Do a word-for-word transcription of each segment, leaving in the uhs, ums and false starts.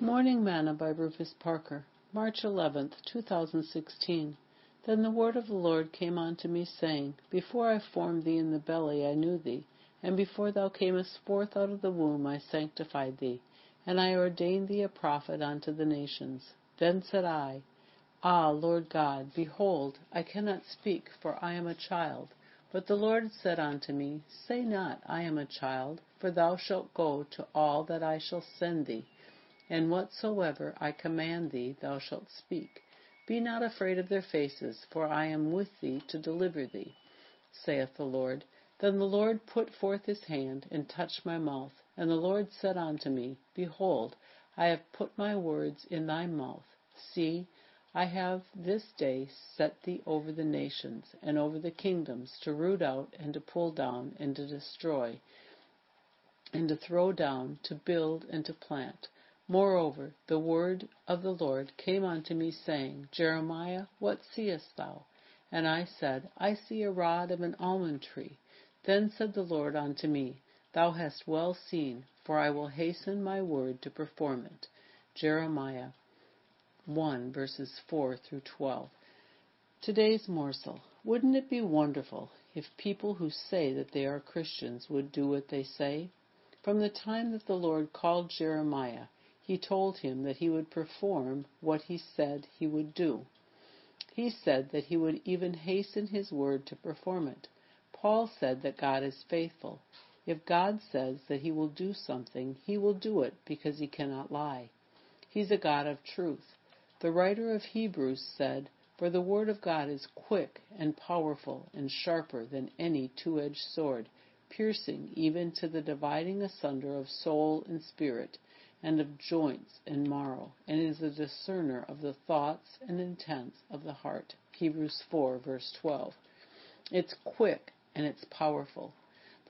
Morning Manna by Rufus Parker, March eleventh, two thousand sixteen. Then the word of the Lord came unto me, saying, Before I formed thee in the belly I knew thee, and before thou camest forth out of the womb I sanctified thee, and I ordained thee a prophet unto the nations. Then said I, Ah, Lord God, behold, I cannot speak, for I am a child. But the Lord said unto me, Say not, I am a child, for thou shalt go to all that I shall send thee. And whatsoever I command thee, thou shalt speak. Be not afraid of their faces, for I am with thee to deliver thee, saith the Lord. Then the Lord put forth his hand, and touched my mouth. And the Lord said unto me, Behold, I have put my words in thy mouth. See, I have this day set thee over the nations, and over the kingdoms, to root out, and to pull down, and to destroy, and to throw down, to build, and to plant. Moreover, the word of the Lord came unto me, saying, Jeremiah, what seest thou? And I said, I see a rod of an almond tree. Then said the Lord unto me, Thou hast well seen, for I will hasten my word to perform it. Jeremiah one, verses four through twelve. Today's morsel. Wouldn't it be wonderful if people who say that they are Christians would do what they say? From the time that the Lord called Jeremiah, he told him that he would perform what he said he would do. He said that he would even hasten his word to perform it. Paul said that God is faithful. If God says that he will do something, he will do it because he cannot lie. He's a God of truth. The writer of Hebrews said, For the word of God is quick and powerful and sharper than any two-edged sword, piercing even to the dividing asunder of soul and spirit, and of joints and marrow, and is a discerner of the thoughts and intents of the heart. Hebrews four, verse twelve. It's quick and it's powerful.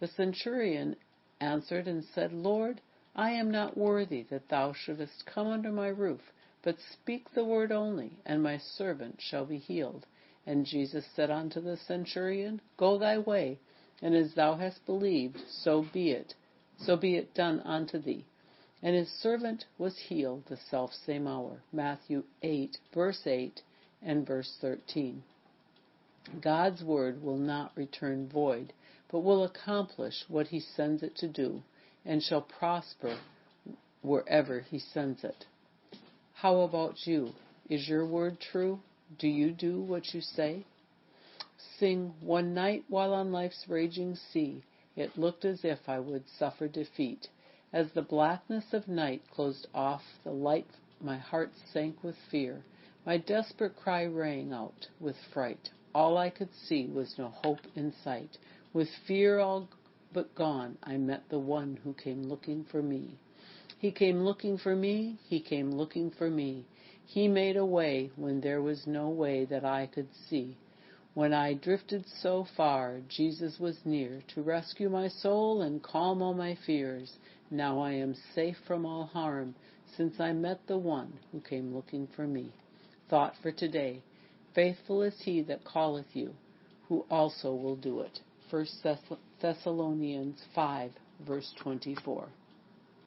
The centurion answered and said, Lord, I am not worthy that thou shouldest come under my roof, but speak the word only, and my servant shall be healed. And Jesus said unto the centurion, Go thy way, and as thou hast believed, so be it, so be it done unto thee. And his servant was healed the selfsame hour. Matthew eight, verse eight and verse thirteen. God's word will not return void, but will accomplish what he sends it to do, and shall prosper wherever he sends it. How about you? Is your word true? Do you do what you say? Sing One Night While on Life's Raging Sea. It looked as if I would suffer defeat. As the blackness of night closed off the light, my heart sank with fear. My desperate cry rang out with fright. All I could see was no hope in sight. With fear all but gone, I met the one who came looking for me. He came looking for me. He came looking for me. He made a way when there was no way that I could see. When I drifted so far, Jesus was near to rescue my soul and calm all my fears. Now I am safe from all harm, since I met the one who came looking for me. Thought for today. Faithful is he that calleth you, who also will do it. First Thessalonians five, verse twenty-four.